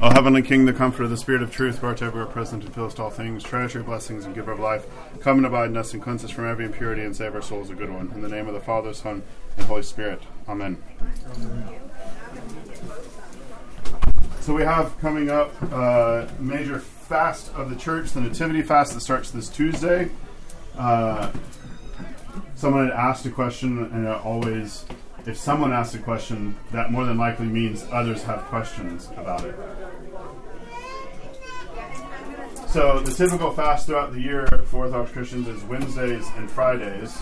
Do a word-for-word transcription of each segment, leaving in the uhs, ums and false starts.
O heavenly King, the comfort of the Spirit of truth, who art everywhere present and fillest all things, treasure, blessings, and giver of life, come and abide in us and cleanse us from every impurity and save our souls a good one. In the name of the Father, Son, and Holy Spirit. Amen. Amen. So we have coming up a uh, major fast of the church, the Nativity Fast that starts this Tuesday. Uh, someone had asked a question, and I always... If someone asks a question, that more than likely means others have questions about it. So the typical fast throughout the year for Orthodox Christians is Wednesdays and Fridays.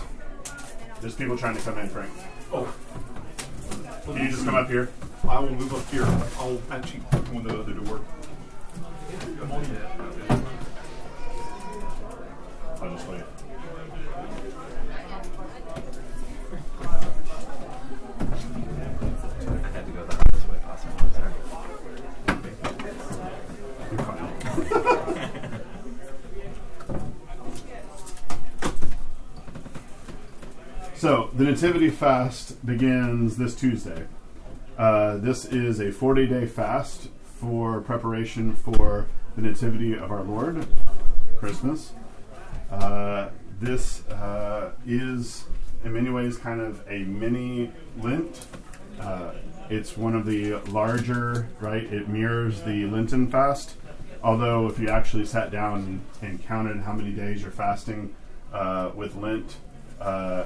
There's people trying to come in, Frank. Oh. Can you just come up here? I will move up here. I'll actually open the other door. Come on in. I'll just wait. So, the Nativity Fast begins this Tuesday. Uh, this is a forty-day fast for preparation for the Nativity of our Lord, Christmas. Uh, this uh, is, in many ways, kind of a mini Lent. Uh, it's one of the larger, right? It mirrors the Lenten fast. Although, if you actually sat down and counted how many days you're fasting uh, with Lent, uh,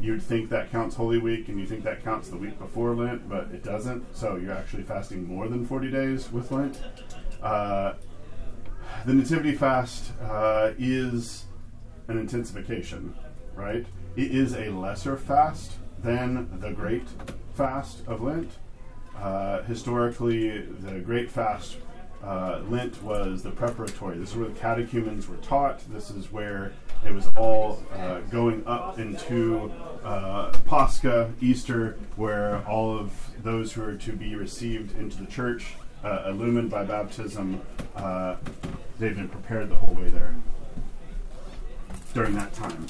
you'd think that counts Holy Week, and you think that counts the week before Lent, but it doesn't. So you're actually fasting more than forty days with Lent. Uh, the Nativity Fast uh, is an intensification, right? It is a lesser fast than the Great Fast of Lent. Uh, historically, the Great Fast, uh, Lent was the preparatory. This is where the catechumens were taught. This is where it was all uh, going up into uh, Pascha, Easter, where all of those who are to be received into the church, uh, illumined by baptism, uh, they've been prepared the whole way there during that time.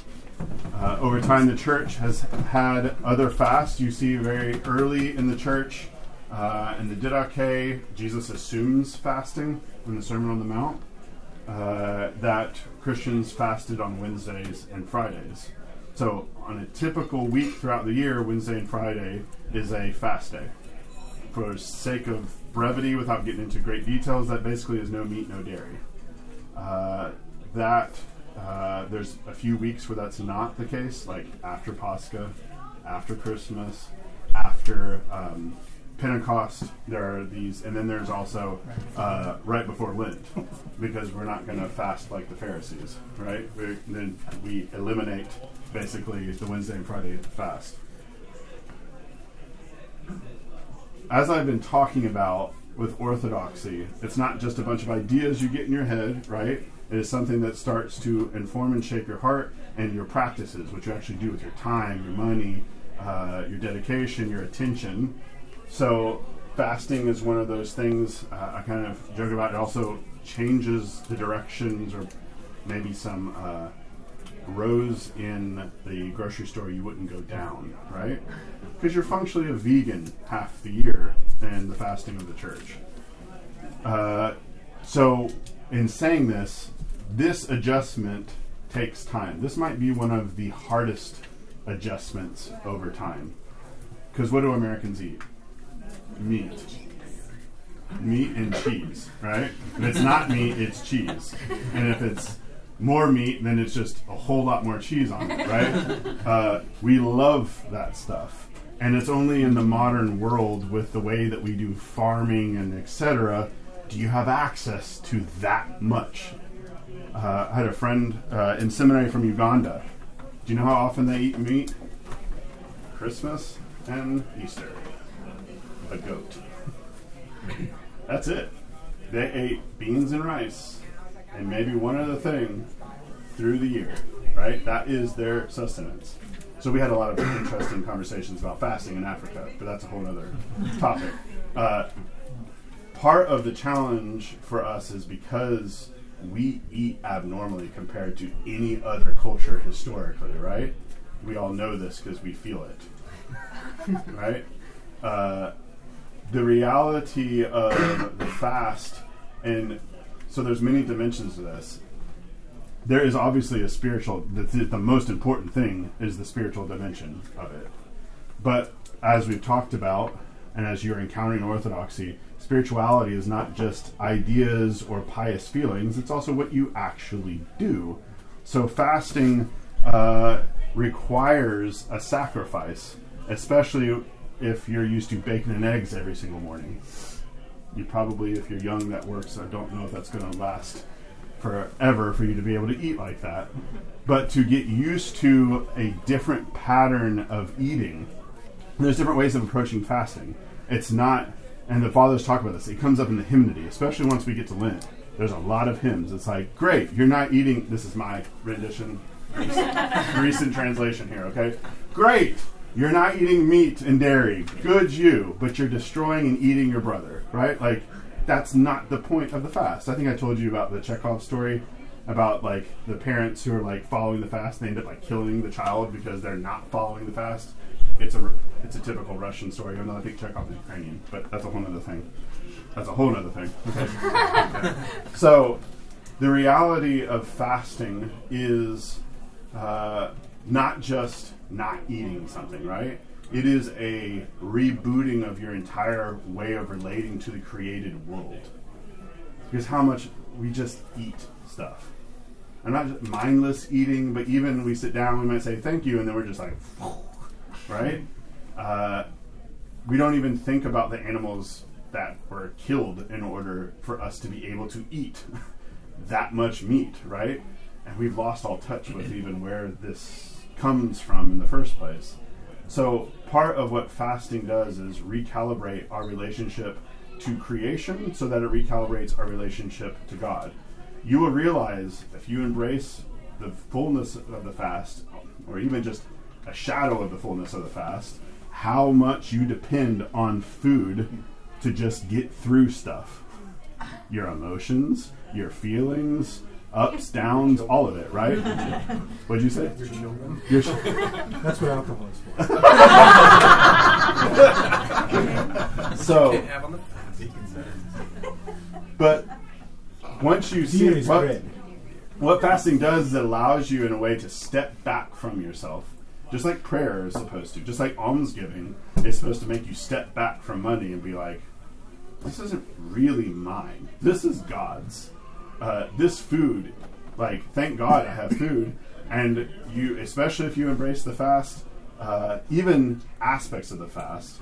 Uh, over time, the church has had other fasts. You see very early in the church, uh, in the Didache, Jesus assumes fasting in the Sermon on the Mount. Uh, that Christians fasted on Wednesdays and Fridays. So on a typical week throughout the year, Wednesday and Friday is a fast day. For sake of brevity, without getting into great details, that basically is no meat, no dairy. Uh, that uh, there's a few weeks where that's not the case, like after Pascha, after Christmas, after um, Pentecost, there are these, and then there's also uh, right before Lent, because we're not going to fast like the Pharisees, right? We're, then we eliminate basically the Wednesday and Friday fast. As I've been talking about with Orthodoxy, it's not just a bunch of ideas you get in your head, right? It is something that starts to inform and shape your heart and your practices, what you actually do with your time, your money, uh, your dedication, your attention. So fasting is one of those things uh, I kind of joke about. It also changes the directions or maybe some uh, rows in the grocery store you wouldn't go down, right? Because you're functionally a vegan half the year in the fasting of the church. Uh, so in saying this, this adjustment takes time. This might be one of the hardest adjustments over time. Because what do Americans eat? Meat. Meat and cheese, right? If it's not meat, it's cheese. And if it's more meat, then it's just a whole lot more cheese on it, right? Uh, we love that stuff. And it's only in the modern world with the way that we do farming and et cetera do you have access to that much. Uh, I had a friend uh, in seminary from Uganda. Do you know how often they eat meat? Christmas and Easter. A goat. That's it. They ate beans and rice and maybe one other thing through the year, right? That is their sustenance. So we had a lot of interesting conversations about fasting in Africa, but that's a whole other topic. Uh, part of the challenge for us is because we eat abnormally compared to any other culture historically, right? We all know this because we feel it, right? Uh, The reality of the fast, and so there's many dimensions to this. There is obviously a spiritual, the, the most important thing is the spiritual dimension of it. But as we've talked about, and as you're encountering Orthodoxy, spirituality is not just ideas or pious feelings, it's also what you actually do. So fasting uh, requires a sacrifice, especially if you're used to bacon and eggs every single morning. You probably, if you're young, that works. I don't know if that's going to last forever for you to be able to eat like that. But to get used to a different pattern of eating, there's different ways of approaching fasting. It's not, and the fathers talk about this, it comes up in the hymnody, especially once we get to Lent. There's a lot of hymns. It's like, great, you're not eating, this is my rendition, recent, recent translation here, okay? Great, you're not eating meat and dairy, good you, but you're destroying and eating your brother, right? Like, that's not the point of the fast. I think I told you about the Chekhov story about, like, the parents who are, like, following the fast. They end up, like, killing the child because they're not following the fast. It's a, it's a typical Russian story. I know, I think Chekhov is Ukrainian, but that's a whole other thing. That's a whole other thing. Okay. So the reality of fasting is uh, not just not eating something, right? It is a rebooting of your entire way of relating to the created world. Because how much we just eat stuff. And not just mindless eating, but even we sit down, we might say thank you, and then we're just like, right? Uh, we don't even think about the animals that were killed in order for us to be able to eat that much meat, right? And we've lost all touch with even where this comes from in the first place. So part of what fasting does is recalibrate our relationship to creation so that it recalibrates our relationship to God. You will realize if you embrace the fullness of the fast, or even just a shadow of the fullness of the fast, how much you depend on food to just get through stuff. Your emotions, your feelings, ups, downs, all of it, right? What'd you say? Your children. Your sh- That's what alcohol is for. So, but once you see what, what fasting does is it allows you in a way to step back from yourself. Just like prayer is supposed to, just like almsgiving is supposed to make you step back from money and be like, this isn't really mine. This is God's. Uh, this food, like, thank God I have food. And you, especially if you embrace the fast, uh, even aspects of the fast,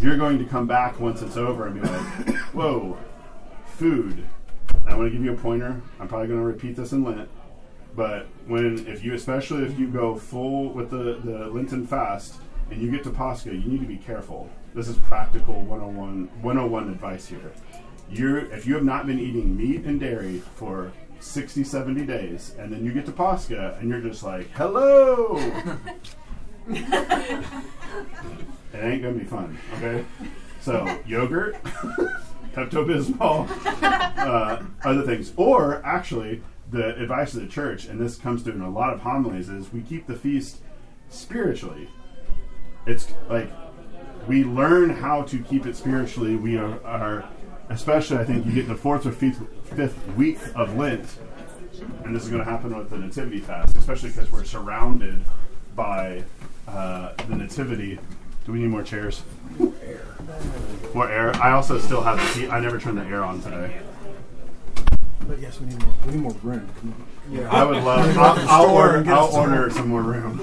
you're going to come back once it's over and be like, whoa, food. I want to give you a pointer. I'm probably going to repeat this in Lent. But when, if you, especially if you go full with the, the Lenten fast and you get to Pascha, you need to be careful. This is practical one oh one advice here. You're, if you have not been eating meat and dairy for sixty, seventy days, and then you get to Pascha, and you're just like, hello! It ain't going to be fun, okay? So, yogurt, Pepto-Bismol, uh, other things. Or, actually, the advice of the church, and this comes through in a lot of homilies, is we keep the feast spiritually. It's like, we learn how to keep it spiritually. We are... are Especially, I think, you get the fourth or fifth, fifth week of Lent, and this is going to happen with the Nativity Fast, especially because we're surrounded by uh, the Nativity. Do we need more chairs? More air. More air. I also still have the heat. I never turned the air on today. But yes, we need more, we need more room. Yeah. I would love, I'll, I'll order, I'll order some more room.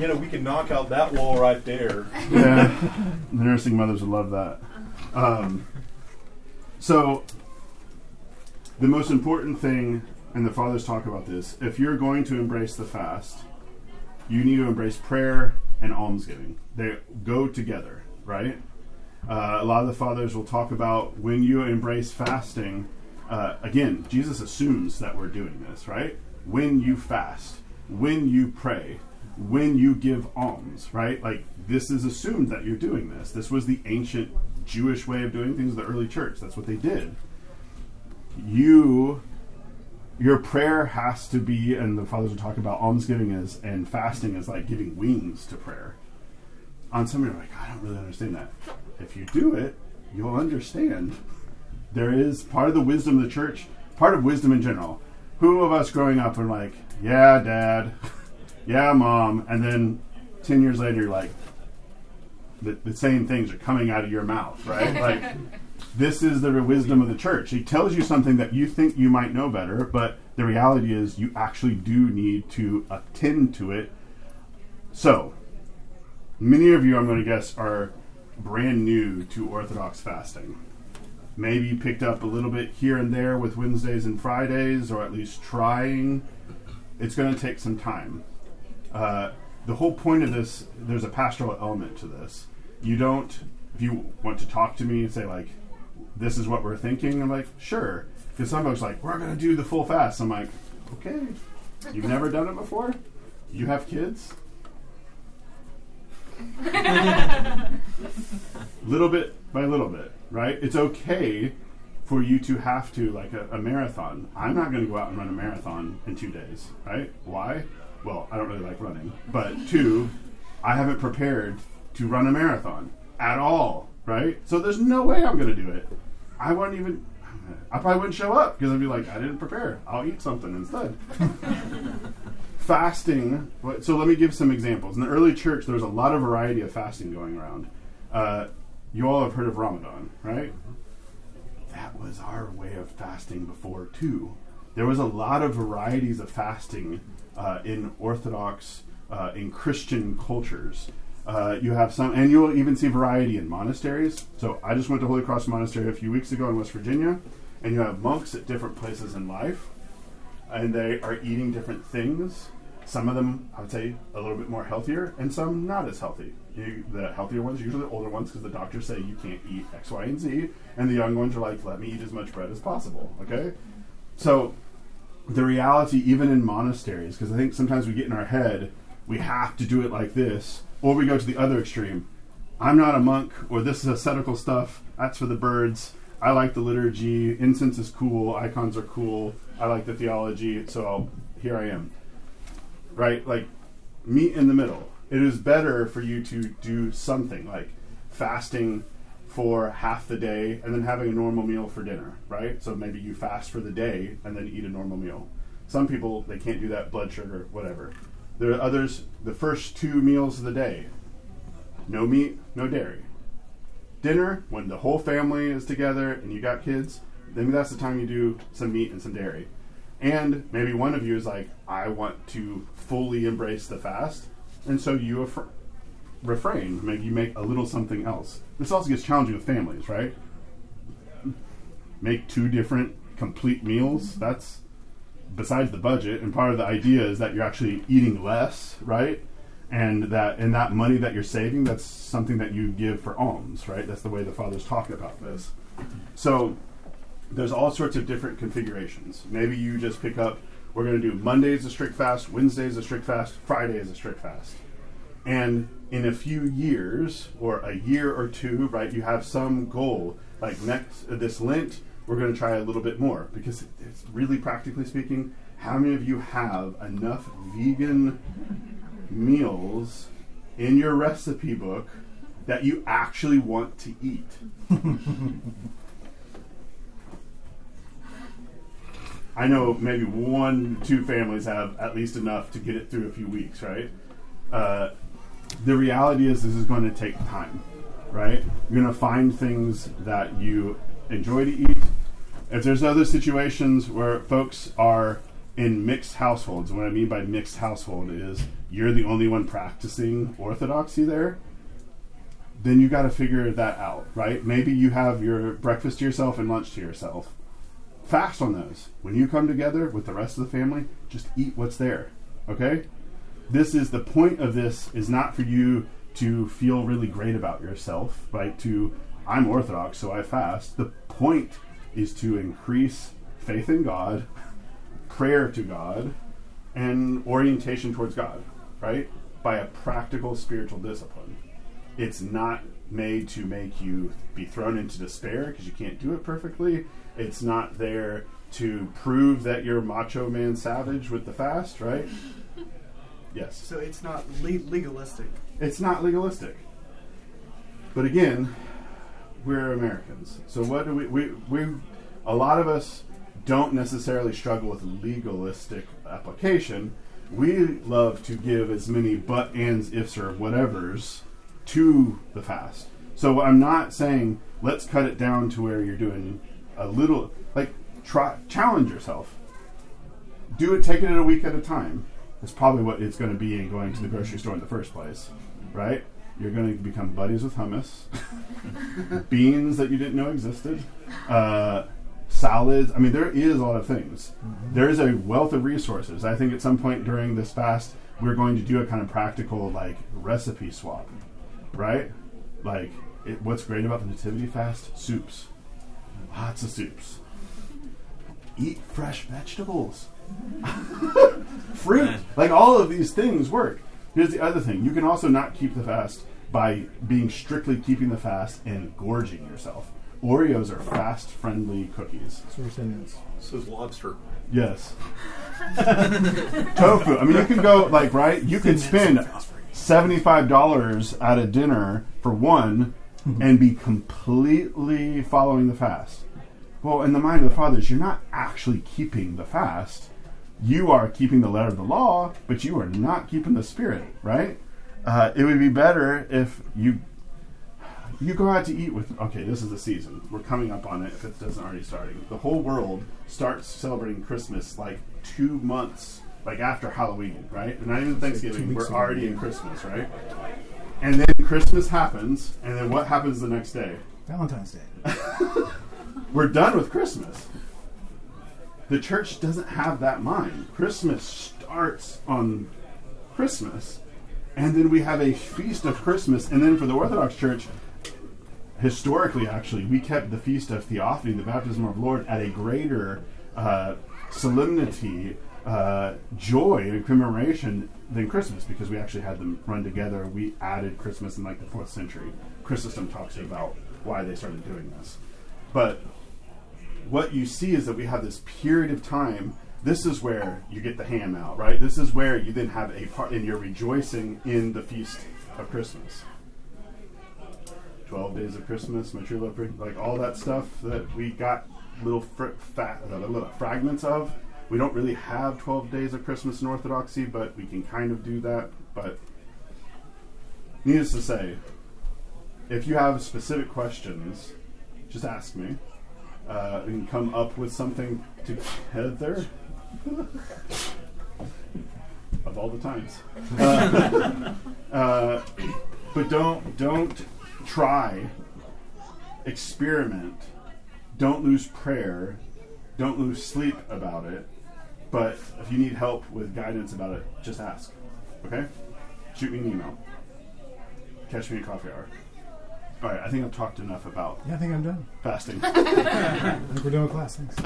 You know, we can knock out that wall right there. Yeah, the nursing mothers would love that. Um, so the most important thing, and the fathers talk about this, if you're going to embrace the fast, you need to embrace prayer and almsgiving. They go together, right? Uh, a lot of the fathers will talk about when you embrace fasting, uh, again, Jesus assumes that we're doing this, right? When you fast, when you pray, when you give alms, right? Like, this is assumed that you're doing this. This was the ancient Jewish way of doing things, the early church. That's what they did. You, your prayer has to be, and the fathers would talk about almsgiving as, and fasting as like giving wings to prayer. On some, you're like, I don't really understand that. If you do it, you'll understand. There is part of the wisdom of the church, part of wisdom in general. Who of us growing up are like, yeah, Dad, yeah, Mom, and then ten years later you're like, the, the same things are coming out of your mouth, right? Like, this is the wisdom of the church. He tells you something that you think you might know better, but the reality is you actually do need to attend to it. So, many of you, I'm going to guess, are brand new to Orthodox fasting. Maybe you picked up a little bit here and there with Wednesdays and Fridays, or at least trying. It's going to take some time. Uh, the whole point of this, there's a pastoral element to this. You don't, if you want to talk to me and say, like, this is what we're thinking, I'm like, sure. Because some folks are like, we're going to do the full fast. I'm like, okay, you've never done it before? You have kids? Little bit by little bit, right? It's okay for you to have to, like a, a marathon. I'm not going to go out and run a marathon in two days, right? Why? Well, I don't really like running. But two, I haven't prepared to run a marathon at all, right? So there's no way I'm going to do it. I wouldn't even, I probably wouldn't show up because I'd be like, I didn't prepare. I'll eat something instead. Fasting, so let me give some examples. In the early church, there was a lot of variety of fasting going around. Uh, you all have heard of Ramadan, right? That was our way of fasting before, too. There was a lot of varieties of fasting uh, in Orthodox, uh, in Christian cultures. Uh, you have some, and you'll even see variety in monasteries. So I just went to Holy Cross Monastery a few weeks ago in West Virginia, and you have monks at different places in life, and they are eating different things. Some of them, I would say, a little bit more healthier, and some not as healthy. You, the healthier ones are usually the older ones because the doctors say you can't eat X, Y, and Z, and the young ones are like, let me eat as much bread as possible, okay? So the reality, even in monasteries, because I think sometimes we get in our head, we have to do it like this, or we go to the other extreme. I'm not a monk, or this is ascetical stuff, that's for the birds, I like the liturgy, incense is cool, icons are cool, I like the theology, so I'll, here I am. Right? Like, meet in the middle. It is better for you to do something, like fasting for half the day and then having a normal meal for dinner, right? So maybe you fast for the day and then eat a normal meal. Some people, they can't do that, blood sugar, whatever. There are others, the first two meals of the day, no meat, no dairy. Dinner, when the whole family is together and you got kids, maybe that's the time you do some meat and some dairy. And maybe one of you is like, I want to fully embrace the fast. And so you affra- refrain. Maybe you make a little something else. This also gets challenging with families, right? Make two different complete meals. That's besides the budget. And part of the idea is that you're actually eating less, right? And that and that money that you're saving, that's something that you give for alms, right? That's the way the Father's talking about this. So there's all sorts of different configurations. Maybe you just pick up, we're going to do Monday's a strict fast, Wednesday's a strict fast, Friday's a strict fast. And in a few years, or a year or two, right, you have some goal. Like next, uh, this Lent, we're going to try a little bit more. Because it's really, practically speaking, how many of you have enough vegan meals in your recipe book that you actually want to eat? I know maybe one, two families have at least enough to get it through a few weeks, right? Uh, the reality is this is going to take time, right? You're going to find things that you enjoy to eat. If there's other situations where folks are in mixed households, what I mean by mixed household is you're the only one practicing Orthodoxy there, then you got to figure that out, right? Maybe you have your breakfast to yourself and lunch to yourself. Fast on those. When you come together with the rest of the family, just eat what's there, okay? This is the point of this is not for you to feel really great about yourself, right? To, I'm Orthodox, so I fast. The point is to increase faith in God, prayer to God, and orientation towards God, right? By a practical spiritual discipline. It's not made to make you be thrown into despair because you can't do it perfectly. It's not there to prove that you're macho man savage with the fast, right? Yes. So it's not le- legalistic. It's not legalistic. But again, we're Americans. So what do we, we, we, a lot of us don't necessarily struggle with legalistic application. We love to give as many but, ands, ifs, or whatevers to the fast. So I'm not saying let's cut it down to where you're doing a little, like try, challenge yourself. Do it, taking it a week at a time. That's probably what it's going to be in going to the grocery store in the first place, right? You're going to become buddies with hummus, beans that you didn't know existed, uh, salads. I mean, there is a lot of things. Mm-hmm. There is a wealth of resources. I think at some point during this fast, we're going to do a kind of practical, like, recipe swap, right? Like, it, what's great about the Nativity Fast? Soups. Lots of soups. Eat fresh vegetables. Fruit. Like, all of these things work. Here's the other thing. You can also not keep the fast by being strictly keeping the fast and gorging yourself. Oreos are fast-friendly cookies. So we're saying this. So is lobster. Yes. Tofu. I mean, you can go, like, right? You can spend seventy-five dollars at a dinner for one and be completely following the fast. Well, in the mind of the fathers, you're not actually keeping the fast. You are keeping the letter of the law, but you are not keeping the spirit, right? Uh, it would be better if you you go out to eat with... Okay, this is the season. We're coming up on it if it doesn't already start. The whole world starts celebrating Christmas like two months, like after Halloween, right? And not even Thanksgiving. We're already in Christmas, right? And then Christmas happens, and then what happens the next day? Valentine's Day. We're done with Christmas. The church doesn't have that mind. Christmas starts on Christmas, and then we have a feast of Christmas. And then for the Orthodox Church, historically, actually, we kept the feast of Theophany, the baptism of the Lord, at a greater uh, solemnity, uh, joy, and commemoration than Christmas, because we actually had them run together. We added Christmas in like the fourth century. Chrysostom talks about why they started doing this. But what you see is that we have this period of time. This is where you get the ham out, right? This is where you then have a part, and you're rejoicing in the feast of Christmas. Twelve days of Christmas, my true love, like all that stuff that we got little fr- fat, uh, little fragments of. We don't really have twelve days of Christmas in Orthodoxy, but we can kind of do that. But needless to say, if you have specific questions, just ask me. Uh, and come up with something together of all the times. Uh, uh, but don't don't try, experiment, don't lose prayer, don't lose sleep about it. But if you need help with guidance about it, just ask. Okay? Shoot me an email. Catch me at coffee hour. All right, I think I've talked enough about... Yeah, I think I'm done. Fasting. I think we're done with class, thanks.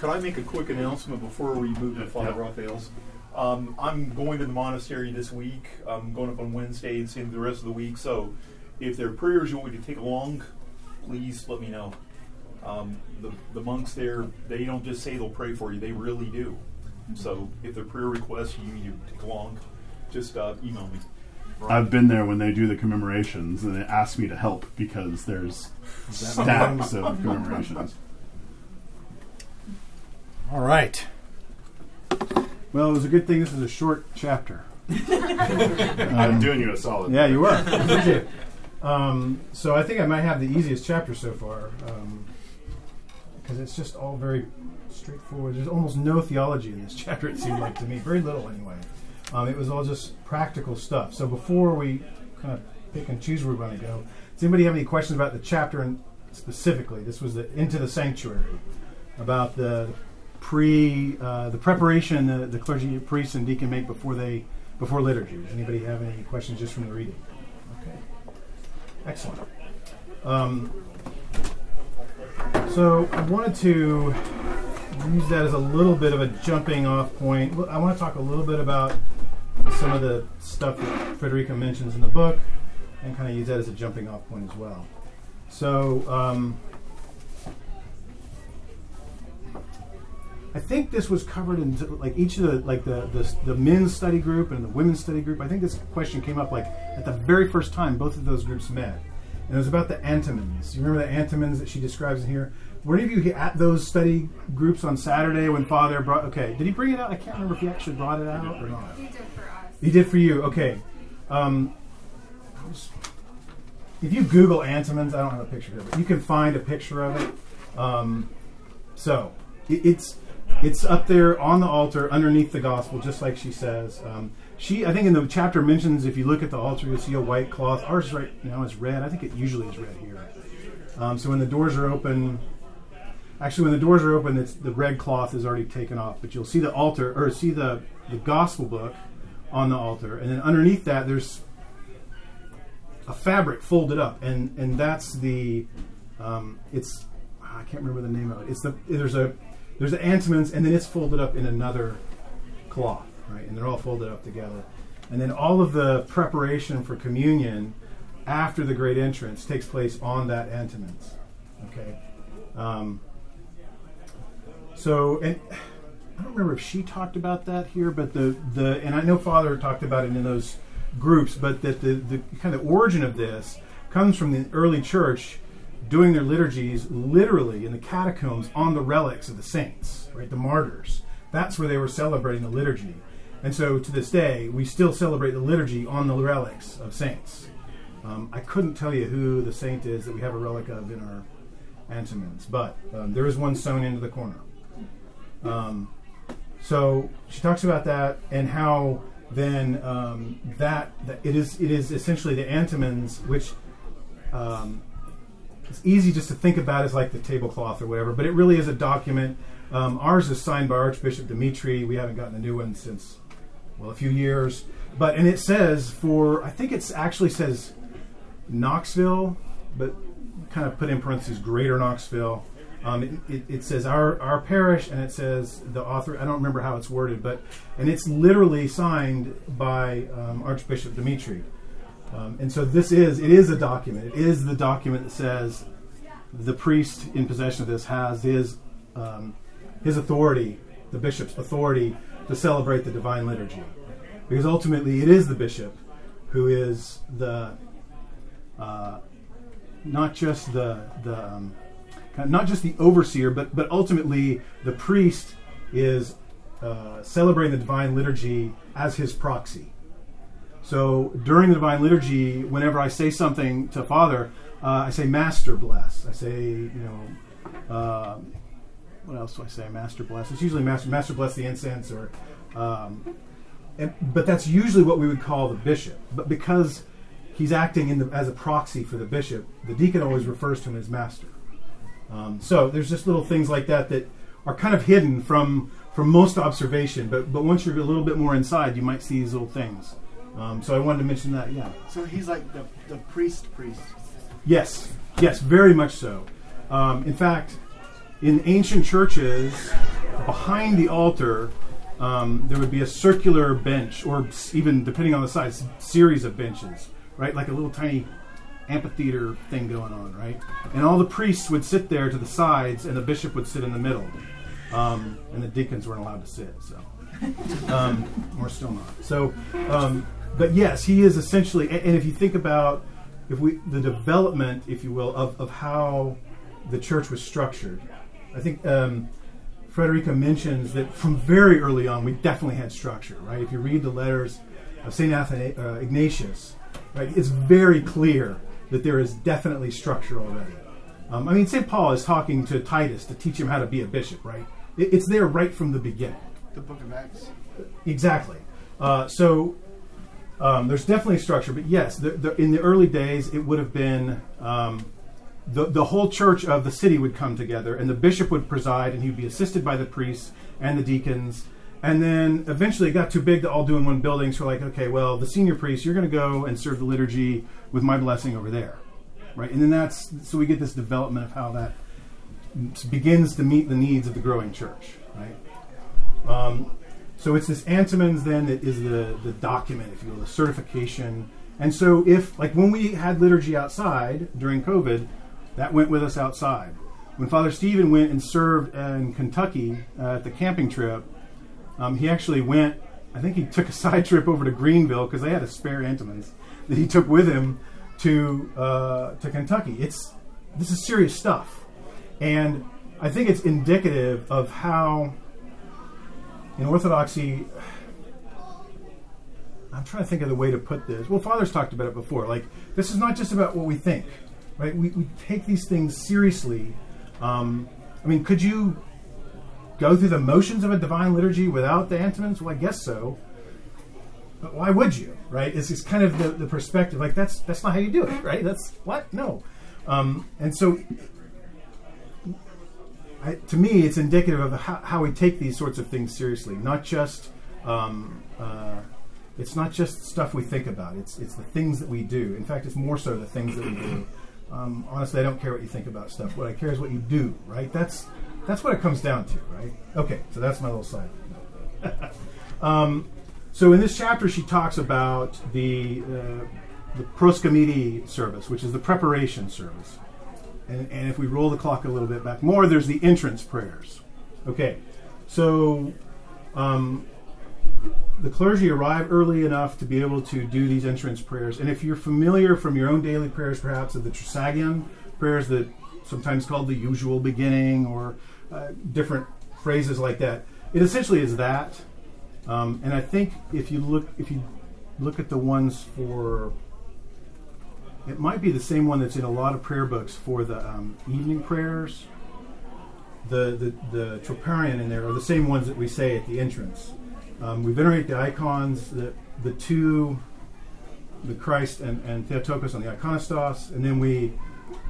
Could I make a quick announcement before we move to Father yep. Raphael's? Um, I'm going to the monastery this week. I'm going up on Wednesday and seeing the rest of the week. So if there are prayers you want me to take along, please let me know. Um, the, the monks there, they don't just say they'll pray for you. They really do. So if there are prayer requests you need to take along, just uh, email me. Right. I've been there when they do the commemorations, and they ask me to help because there's stacks of commemorations. All right. Well, it was a good thing this is a short chapter. I'm doing you a solid. Yeah, you were. Okay. Um, so I think I might have the easiest chapter so far, because um, it's just all very straightforward. There's almost no theology in this chapter, it seemed like to me. Very little, anyway. Um, it was all just practical stuff. So before we kind of pick and choose where we're going to go, does anybody have any questions about the chapter in specifically? This was the Into the Sanctuary, about the pre uh, the preparation the, the clergy, priests, and deacon make before they before liturgy. Does anybody have any questions just from the reading? Okay, excellent. Um, so I wanted to use that as a little bit of a jumping off point. I want to talk a little bit about some of the stuff that Frederica mentions in the book, and kind of use that as a jumping off point as well. So um, I think this was covered in like each of the like the, the the men's study group and the women's study group. I think this question came up like at the very first time both of those groups met, And it was about the antimens. You remember the antimens that she describes in here? Were any of you at those study groups on Saturday when Father brought... Okay, did he bring it out? I can't remember if he actually brought it out or not. He did for us. He did for you, okay. Um, if you Google antimens, I don't have a picture of it, but you can find a picture of it. Um, so, it, it's it's up there on the altar underneath the gospel, just like she says. Um, she, I think in the chapter mentions, if you look at the altar, you'll see a white cloth. Ours right now is red. I think it usually is red here. Um, so when the doors are open... Actually, when the doors are open, it's, the red cloth is already taken off. But you'll see the altar, or see the, the gospel book on the altar. And then underneath that, there's a fabric folded up. And, and that's the, um, it's, I can't remember the name of it. It's the, there's a, there's the antimens, and then it's folded up in another cloth, right? And they're all folded up together. And then all of the preparation for communion after the great entrance takes place on that antimens, okay? Um, So, and I don't remember if she talked about that here, but the, the and I know Father talked about it in those groups, but that the, the kind of origin of this comes from the early church doing their liturgies literally in the catacombs on the relics of the saints, right, the martyrs. That's where they were celebrating the liturgy. And so to this day, we still celebrate the liturgy on the relics of saints. Um, I couldn't tell you who the saint is that we have a relic of in our antimens, but um, there is one sewn into the corner. Um, so she talks about that and how then um, that, that it is it is essentially the antimens, which um, it's easy just to think about as like the tablecloth or whatever, but it really is a document. Um, ours is signed by Archbishop Dimitri. We haven't gotten a new one since well a few years, but and it says for I think it's actually says Knoxville, but kind of put in parentheses Greater Knoxville. Um, it, it, it says our, our parish, and it says the author. I don't remember how it's worded, but and it's literally signed by um, Archbishop Dimitri. Um, and so this is it is a document. It is the document that says the priest in possession of this has his um, his authority, the bishop's authority to celebrate the divine liturgy, because ultimately it is the bishop who is the uh, not just the the um, not just the overseer, but but ultimately the priest is uh, celebrating the divine liturgy as his proxy. So during the divine liturgy, whenever I say something to Father, uh, I say Master bless. I say, you know, uh, what else do I say? Master bless. It's usually Master Master bless the incense, or um, and, but that's usually what we would call the bishop. But because he's acting in the, as a proxy for the bishop, the deacon always refers to him as Master. Um, so there's just little things like that that are kind of hidden from, from most observation, but but once you're a little bit more inside, you might see these little things. Um, so I wanted to mention that, yeah. So he's like the, the priest priest. Yes, yes, very much so. Um, in fact, in ancient churches, behind the altar, um, there would be a circular bench, or even, depending on the size, series of benches, right? Like a little tiny... amphitheater thing going on, right? And all the priests would sit there to the sides, and the bishop would sit in the middle. Um, and the deacons weren't allowed to sit, so. Um, or still not. So, um, but yes, he is essentially, and, and if you think about if we the development, if you will, of, of how the church was structured, I think um, Frederica mentions that from very early on, we definitely had structure, right? If you read the letters of Saint Athan- uh, Ignatius, right, it's very clear that there is definitely structure already. Um, I mean, Saint Paul is talking to Titus to teach him how to be a bishop, right? It, it's there right from the beginning. The book of Acts. Exactly. Uh, so um, there's definitely structure, but yes, the, the, in the early days, it would have been um, the, the whole church of the city would come together, and the bishop would preside, and he'd be assisted by the priests and the deacons. And then eventually it got too big to all do in one building, so we're like, okay, well, the senior priest, you're going to go and serve the liturgy with my blessing over there, right? And then that's, so we get this development of how that begins to meet the needs of the growing church, right? Um, so it's this antimens then that is the, the document, if you will, the certification. And so if, like when we had liturgy outside during COVID, that went with us outside. When Father Stephen went and served in Kentucky uh, at the camping trip, Um, he actually went, I think he took a side trip over to Greenville because they had a spare antimens that he took with him to uh, to Kentucky. It's this is serious stuff, and I think it's indicative of how in Orthodoxy. I'm trying to think of the way to put this. Well, Father's talked about it before. Like, this is not just about what we think, right? We we take these things seriously. Um, I mean, could you go through the motions of a divine liturgy without the antiphons? Well, I guess so. But why would you, right? It's, it's kind of the, the perspective. Like, that's that's not how you do it, right? That's what? No. Um, and so, I, to me, it's indicative of how, how we take these sorts of things seriously, not just... Um, uh, It's not just stuff we think about. It's it's the things that we do. In fact, it's more so the things that we do. Um, honestly, I don't care what you think about stuff. What I care is what you do, right? That's that's what it comes down to, right? Okay, so that's my little side. um, so in this chapter, she talks about the uh, the proskomidi service, which is the preparation service. And, and if we roll the clock a little bit back more, there's the entrance prayers. Okay, so... Um, The clergy arrive early enough to be able to do these entrance prayers. And if you're familiar from your own daily prayers, perhaps, of the Trisagion prayers that sometimes called the usual beginning or uh, different phrases like that, it essentially is that. Um, and I think if you look if you look at the ones for... It might be the same one that's in a lot of prayer books for the um, evening prayers. The, the, the troparion in there are the same ones that we say at the entrance. Um, we venerate the icons, the, the two, the Christ and, and Theotokos on the iconostas, and then we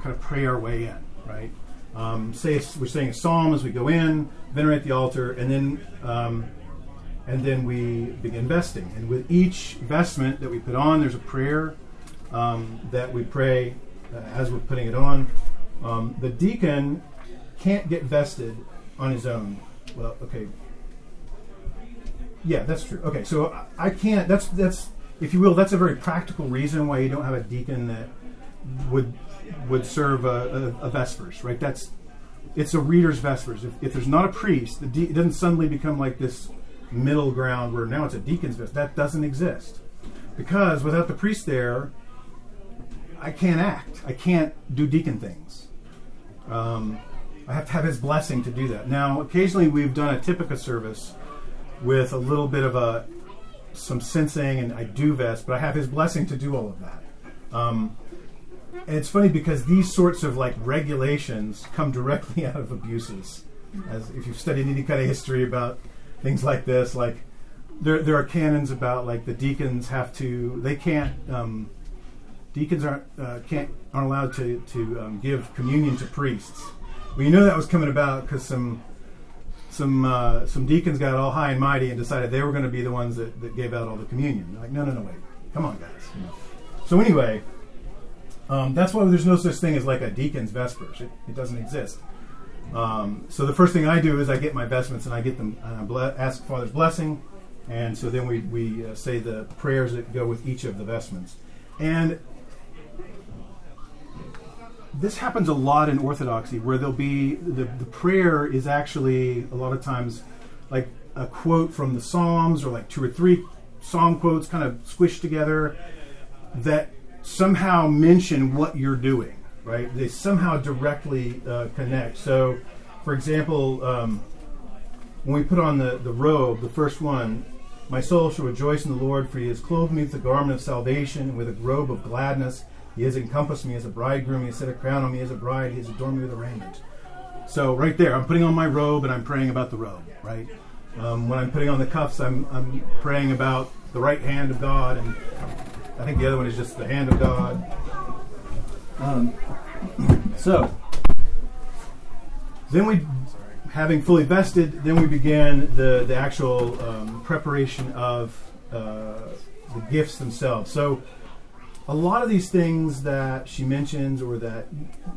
kind of pray our way in, right? Um, say we're saying a psalm as we go in, venerate the altar, and then um, and then we begin vesting. And with each vestment that we put on, there's a prayer um, that we pray uh, as we're putting it on. Um, the deacon can't get vested on his own. Well, okay. Yeah, that's true. Okay, so I can't, that's, that's if you will, that's a very practical reason why you don't have a deacon that would would serve a, a, a Vespers, right? That's, it's a reader's Vespers. If, if there's not a priest, the de- it doesn't suddenly become like this middle ground where now it's a deacon's Vespers. That doesn't exist. Because without the priest there, I can't act. I can't do deacon things. Um, I have to have his blessing to do that. Now, occasionally we've done a Typica service with a little bit of a some sensing, and I do vest, but I have his blessing to do all of that. Um, and it's funny because these sorts of like regulations come directly out of abuses. As if you've studied any kind of history about things like this, like there there are canons about like the deacons have to they can't um, deacons aren't uh, can't aren't allowed to to um, give communion to priests. Well, you know that was coming about because some. Some uh, some deacons got all high and mighty and decided they were going to be the ones that, that gave out all the communion. They're like, no, no, no, wait. Come on, guys. You know? So anyway, um, that's why there's no such thing as like a deacon's Vespers. It, it doesn't exist. Um, so the first thing I do is I get my vestments and I get them, and I ble- ask Father's blessing. And so then we, we uh, say the prayers that go with each of the vestments. And this happens a lot in Orthodoxy, where there'll be the, the prayer is actually a lot of times like a quote from the Psalms or like two or three Psalm quotes kind of squished together that somehow mention what you're doing, right? They somehow directly uh, connect. So, for example, um, when we put on the, the robe, the first one, my soul shall rejoice in the Lord, for he has clothed me with the garment of salvation and with a robe of gladness. He has encompassed me as a bridegroom. He has set a crown on me as a bride. He has adorned me with a raiment. So right there, I'm putting on my robe and I'm praying about the robe, right? Um, when I'm putting on the cuffs, I'm I'm praying about the right hand of God. And I think the other one is just the hand of God. Um, so then we, having fully vested, then we began the, the actual um, preparation of uh, the gifts themselves. So a lot of these things that she mentions or that,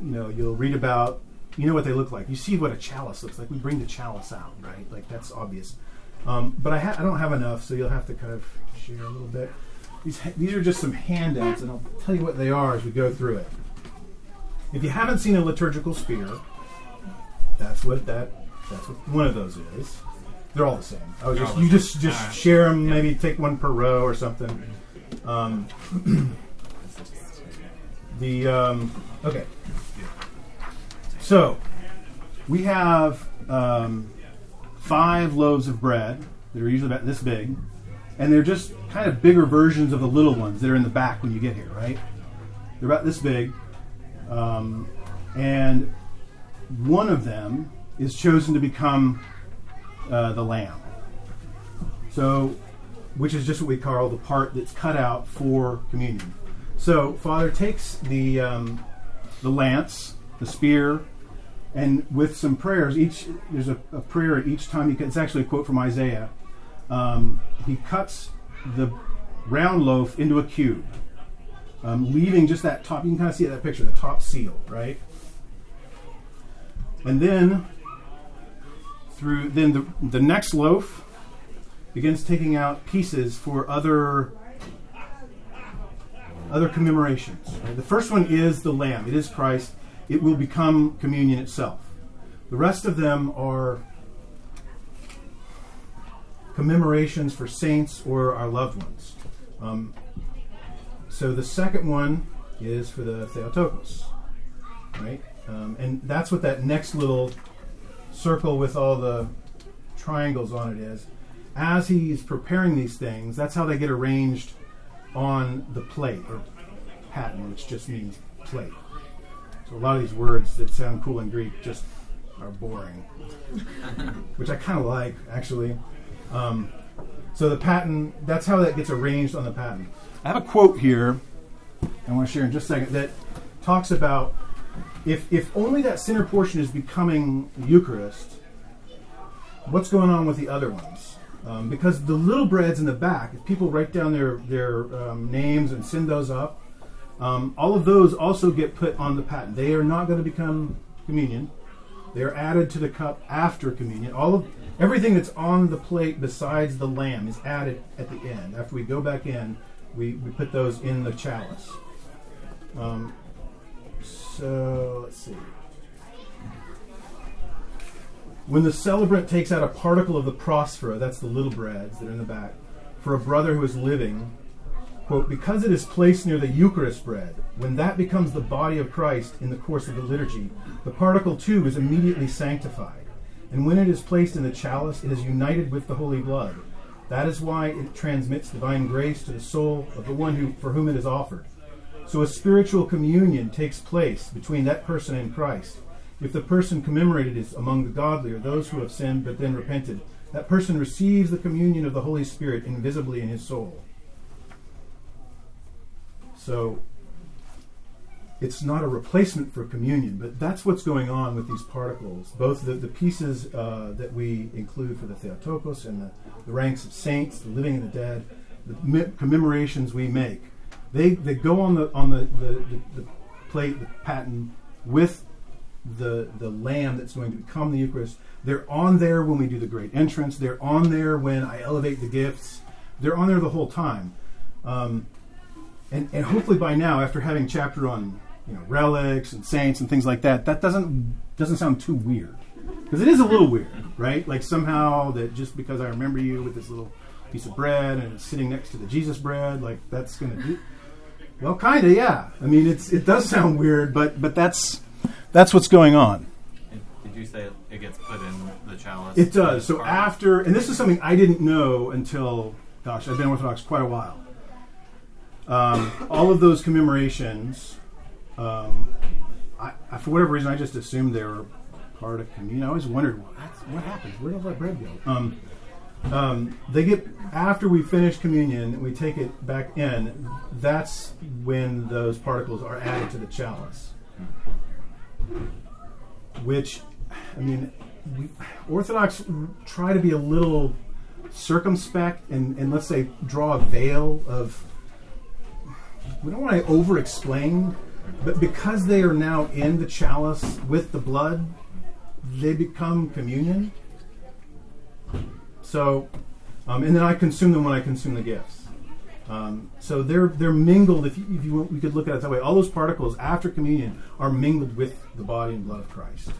you know, you'll read about, you know what they look like. You see what a chalice looks like. We bring the chalice out, right? Like, that's obvious. Um, but I, ha- I don't have enough, so you'll have to kind of share a little bit. These ha- these are just some handouts, and I'll tell you what they are as we go through it. If you haven't seen a liturgical spear, that's what that that's what one of those is. They're all the same. I was just, you just, just right. Share them, maybe take one per row or something. Um The um, okay. So we have um, five loaves of bread that are usually about this big, and they're just kind of bigger versions of the little ones that are in the back when you get here, right? They're about this big, um, and one of them is chosen to become uh, the lamb. So, which is just what we call the part that's cut out for communion. So, Father takes the um, the lance, the spear, and with some prayers, each there's a, a prayer at each time. He cuts, it's actually a quote from Isaiah. Um, he cuts the round loaf into a cube, um, leaving just that top. You can kind of see that picture, the top seal, right? And then through then the the next loaf begins taking out pieces for other other commemorations. Right? The first one is the Lamb. It is Christ. It will become communion itself. The rest of them are commemorations for saints or our loved ones. Um, so the second one is for the Theotokos, right? Um, and that's what that next little circle with all the triangles on it is. As he's preparing these things, that's how they get arranged on the plate, or paten, which just means plate. So a lot of these words that sound cool in Greek just are boring, which I kind of like, actually. Um, so the paten, that's how that gets arranged on the paten. I have a quote here I want to share in just a second that talks about if if only that center portion is becoming the Eucharist, what's going on with the other ones? Um, because the little bread's in the back, if people write down their, their um, names and send those up, um, all of those also get put on the paten. They are not going to become communion. They are added to the cup after communion. All of everything that's on the plate besides the lamb is added at the end. After we go back in, we, we put those in the chalice. Um, so, let's see. When the celebrant takes out a particle of the prosphora, that's the little breads that are in the back, for a brother who is living, quote, because it is placed near the Eucharist bread, when that becomes the body of Christ in the course of the liturgy, the particle too is immediately sanctified. And when it is placed in the chalice, it is united with the holy blood. That is why it transmits divine grace to the soul of the one who, for whom it is offered. So a spiritual communion takes place between that person and Christ. If the person commemorated is among the godly or those who have sinned but then repented, that person receives the communion of the Holy Spirit invisibly in his soul. So it's not a replacement for communion, but that's what's going on with these particles, both the, the pieces uh, that we include for the Theotokos and the, the ranks of saints, the living and the dead, the mi- commemorations we make. They they go on the on the, the, the, the plate, the paten, with the the lamb that's going to become the Eucharist. They're on there when we do the great entrance. They're on there when I elevate the gifts. They're on there the whole time. Um, and, and hopefully by now, after having a chapter on you know relics and saints and things like that, that doesn't doesn't sound too weird. Because it is a little weird, right? Like somehow that just because I remember you with this little piece of bread and it's sitting next to the Jesus bread, like that's going to do... Well, kind of, yeah. I mean, it's it does sound weird, but but that's... That's what's going on. And did you say it gets put in the chalice? It does. So after, and this is something I didn't know until, gosh, I've been Orthodox quite a while. Um, all of those commemorations, um, I, I, for whatever reason, I just assumed they were part of communion. I always wondered, well, that's, what happened? Where did all that bread go? Um, um, they get, after we finish communion, we take it back in. That's when those particles are added to the chalice. Which, I mean, we, Orthodox try to be a little circumspect and, and let's say draw a veil of, we don't want to over-explain, but because they are now in the chalice with the blood, they become communion. So, um, and then I consume them when I consume the gifts. Um, so they're they're mingled. If you, if you we could look at it that way, all those particles after communion are mingled with the body and blood of Christ.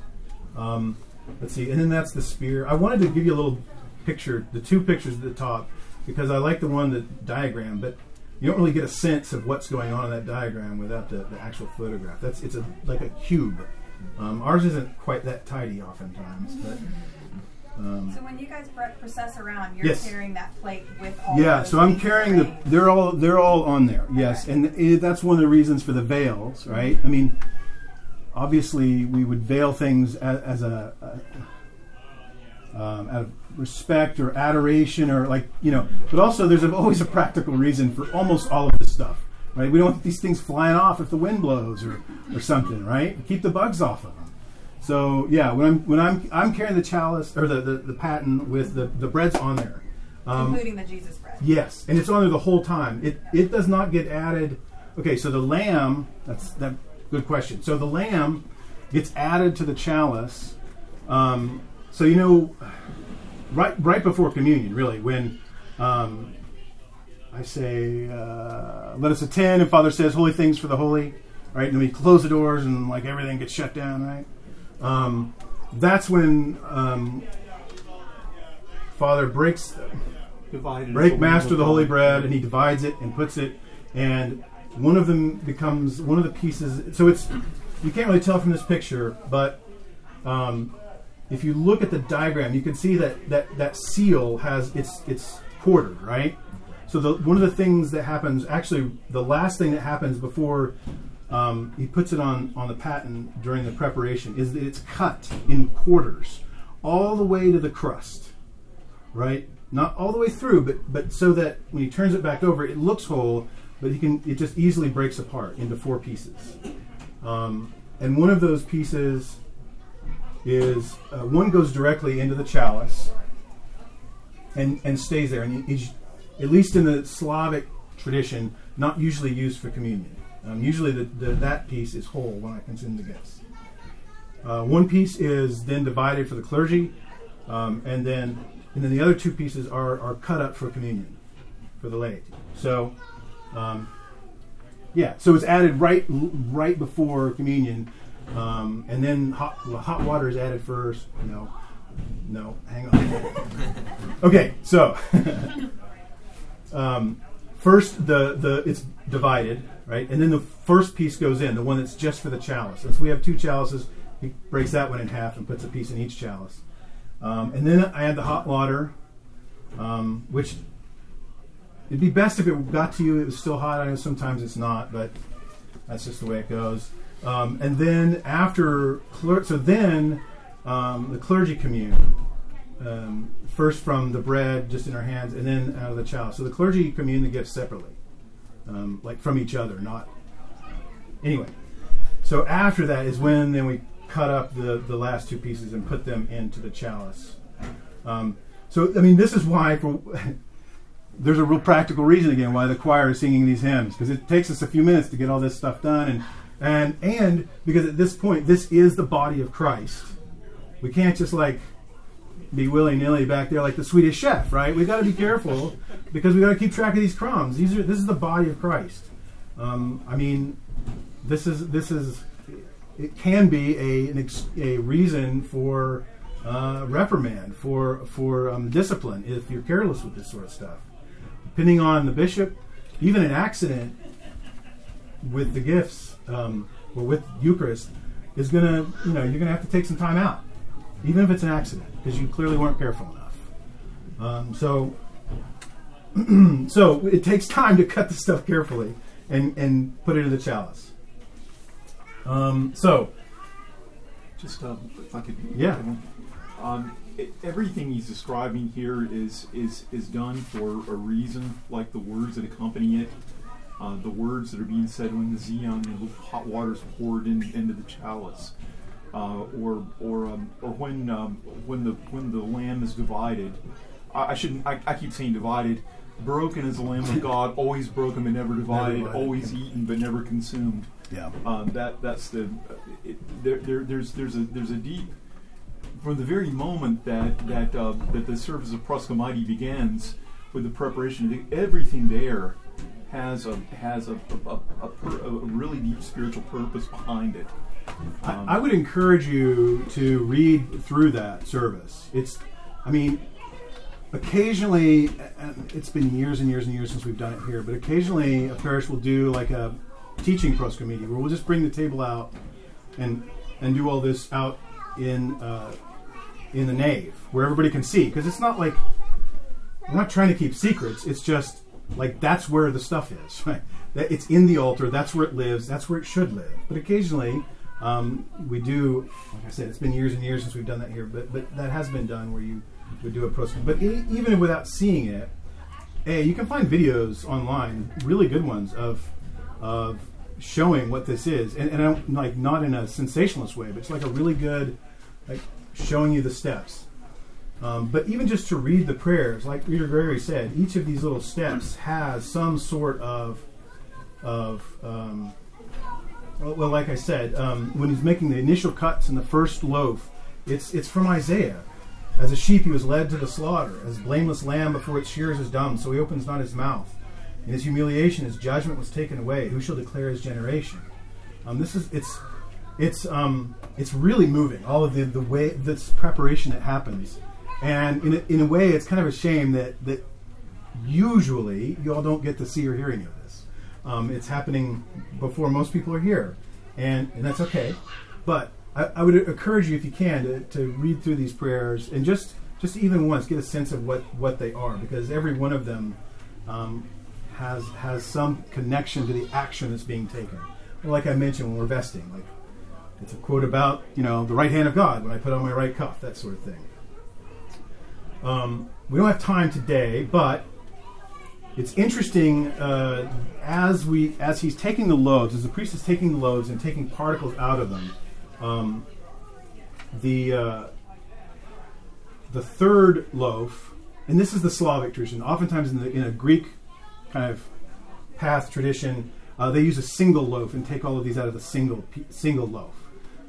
Um, let's see, and then that's the spear. I wanted to give you a little picture, the two pictures at the top, because I like the one that diagram. But you don't really get a sense of what's going on in that diagram without the, the actual photograph. That's it's a like a cube. Um, ours isn't quite that tidy oftentimes, but. Um, so when you guys process around, you're yes. carrying that plate with all. Yeah, of those so I'm carrying the. They're all they're all on there. Yes, okay. And it, that's one of the reasons for the veils, right? I mean, obviously we would veil things as, as a, a um, out of respect or adoration or like you know, but also there's always a practical reason for almost all of this stuff, right? We don't want these things flying off if the wind blows or or something, right? Keep the bugs off of them. So yeah, when I'm when I'm I'm carrying the chalice or the, the, the paten with the, the bread's on there, um, including the Jesus bread. Yes, and it's on there the whole time. It yeah. it does not get added. Okay, so the lamb. That's that. Good question. So the lamb gets added to the chalice. Um, so you know, right right before communion, really, when um, I say, uh, "Let us attend," and Father says, "Holy things for the holy," right? And then we close the doors and like everything gets shut down, right? Um, that's when um, Father breaks the, break master the holy bread, and he divides it and puts it, and one of them becomes one of the pieces. So it's you can't really tell from this picture, but um, if you look at the diagram, you can see that that, that seal has it's it's quartered, right? So the, one of the things that happens, actually, the last thing that happens before. Um, he puts it on, on the paten during the preparation, is that it's cut in quarters all the way to the crust, right? Not all the way through, but, but so that when he turns it back over, it looks whole, but he can it just easily breaks apart into four pieces. Um, and one of those pieces is, uh, one goes directly into the chalice and, and stays there. And is, at least in the Slavic tradition, not usually used for communion. Um, usually the, the, that piece is whole when I consume the gifts. Uh, one piece is then divided for the clergy, um, and then and then the other two pieces are, are cut up for communion, for the laity. So, um, yeah, so it's added right right before communion, um, and then hot hot water is added first. No, no, hang on. Okay, so um, first the the it's divided. Right? And then the first piece goes in, the one that's just for the chalice. Since we have two chalices, he breaks that one in half and puts a piece in each chalice. Um, and then I add the hot water, um, which it'd be best if it got to you. It was still hot. I know sometimes it's not, but that's just the way it goes. Um, and then after, so then um, the clergy commune, um, first from the bread just in our hands, and then out of the chalice. So the clergy commune the gifts separately. Um, like from each other, not anyway. So after that is when then we cut up the, the last two pieces and put them into the chalice. Um, so I mean, this is why for, there's a real practical reason again why the choir is singing these hymns, because it takes us a few minutes to get all this stuff done, and and and because at this point this is the body of Christ. We can't just like be willy-nilly back there like the Swedish chef, right? We've got to be careful because we've got to keep track of these crumbs. These are this is the body of Christ. Um, I mean, this is this is it can be a an ex, a reason for uh, reprimand, for for um, discipline if you're careless with this sort of stuff. Depending on the bishop, even an accident with the gifts um, or with Eucharist is gonna you know you're gonna have to take some time out. Even if it's an accident, because you clearly weren't careful enough. Um, so, so it takes time to cut the stuff carefully and, and put it in the chalice. Um, so, just um, if I could, yeah. Um, it, everything he's describing here is is is done for a reason, like the words that accompany it, uh, the words that are being said when the zeon and hot water is poured in, into the chalice. Uh, or or um, or when um, when the when the lamb is divided, I, I shouldn't. I, I keep saying divided. Broken is the Lamb of God, always broken but never divided, never divided. Always eaten but never consumed. Yeah. Um, that that's the it, there, there there's there's a there's a deep from the very moment that that uh, that the service of Proskomiti begins with the preparation. Everything there has a has a a, a, a, per, a really deep spiritual purpose behind it. Um, I, I would encourage you to read through that service. It's, I mean, occasionally, and it's been years and years and years since we've done it here, but occasionally a parish will do like a teaching proscomedia where we'll just bring the table out and and do all this out in uh, in the nave where everybody can see, because it's not like we're not trying to keep secrets. It's just like that's where the stuff is, right? That it's in the altar. That's where it lives. That's where it should live. But occasionally, um, we do. Like I said, it's been years and years since we've done that here, but but that has been done where you would do a proscomedia. But e- even without seeing it, hey, you can find videos online, really good ones of of showing what this is, and, and I don't, like not in a sensationalist way, but it's like a really good, like showing you the steps. Um, but even just to read the prayers, like Reader Gregory said, each of these little steps has some sort of, of um, well, well, like I said, um, when he's making the initial cuts in the first loaf, it's it's from Isaiah. As a sheep he was led to the slaughter, as blameless lamb before its shears is dumb, so he opens not his mouth. In his humiliation, his judgment was taken away. Who shall declare his generation? Um, this is it's, it's um, it's really moving. All of the the way this preparation that happens, and in a, in a way, it's kind of a shame that that usually y'all don't get to see or hear any of this. Um, it's happening before most people are here, and and that's okay. But I, I would encourage you, if you can, to, to read through these prayers and just just even once get a sense of what what they are, because every one of them. Um, Has, has some connection to the action that's being taken. Well, like I mentioned, when we're vesting, like it's a quote about, you know, the right hand of God when I put on my right cuff, that sort of thing. Um, we don't have time today, but it's interesting uh, as we as he's taking the loaves, as the priest is taking the loaves and taking particles out of them. Um, the uh, the third loaf, and this is the Slavic tradition. Oftentimes in, the, in a Greek kind of path tradition, uh, they use a single loaf and take all of these out of a single single loaf.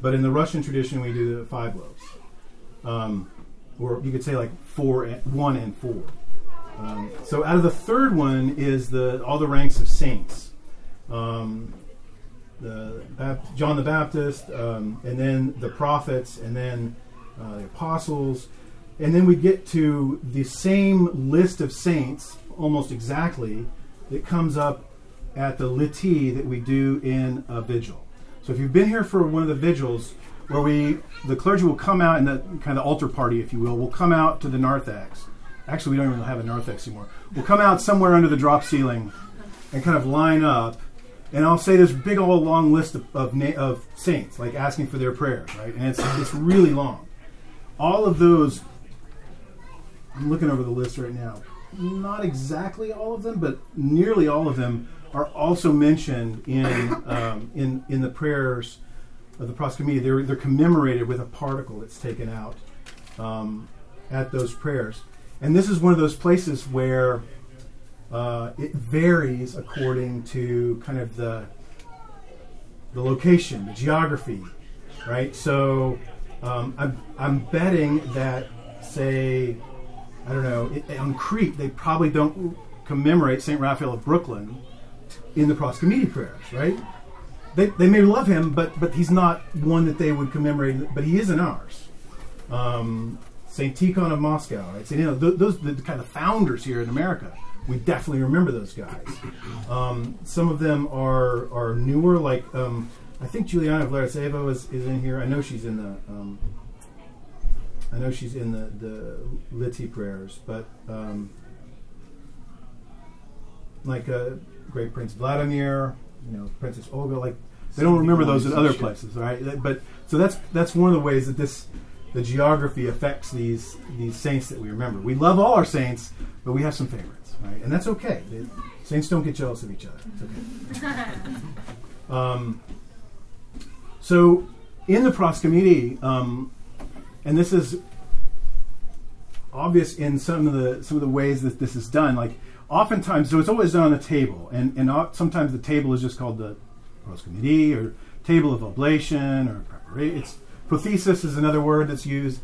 But in the Russian tradition, we do the five loaves, um, or you could say like four, and, one and four. Um, so out of the third one is the all the ranks of saints, um, the Baptist, John the Baptist, um, and then the prophets, and then uh, the apostles, and then we get to the same list of saints. Almost exactly, that comes up at the liturgy that we do in a vigil. So if you've been here for one of the vigils, where we the clergy will come out, and the kind of the altar party, if you will, will come out to the narthex. Actually, we don't even have a narthex anymore. We'll come out somewhere under the drop ceiling, and kind of line up, and I'll say this big old long list of of, na- of saints, like asking for their prayers, right? And it's it's really long. All of those. I'm looking over the list right now. Not exactly all of them, but nearly all of them are also mentioned in um, in in the prayers of the proscomedia. They're they're commemorated with a particle that's taken out um, at those prayers, and this is one of those places where uh, it varies according to kind of the the location, the geography, right? So um, I'm I'm betting that say. I don't know, it, on Crete, they probably don't commemorate Saint Raphael of Brooklyn in the proscomedia prayers, right? They they may love him, but but he's not one that they would commemorate, but he is in ours. Um, Saint Tikhon of Moscow, right? So, you know, th- those the kind of founders here in America, we definitely remember those guys. Um, some of them are are newer, like um, I think Juliana of Laraseva is, is in here. I know she's in the... Um, I know she's in the, the Liturgy prayers, but um, like uh, Great Prince Vladimir, you know, Princess Olga, like they don't remember those in other places, right? But so that's that's one of the ways that this the geography affects these these saints that we remember. We love all our saints, but we have some favorites, right? And that's okay. They, saints don't get jealous of each other. It's okay. um, so in the proscomedia. Um, And this is obvious in some of the some of the ways that this is done. Like oftentimes, so it's always done on the table, and and sometimes the table is just called the proscomedia or table of oblation or preparation. It's prothesis is another word that's used.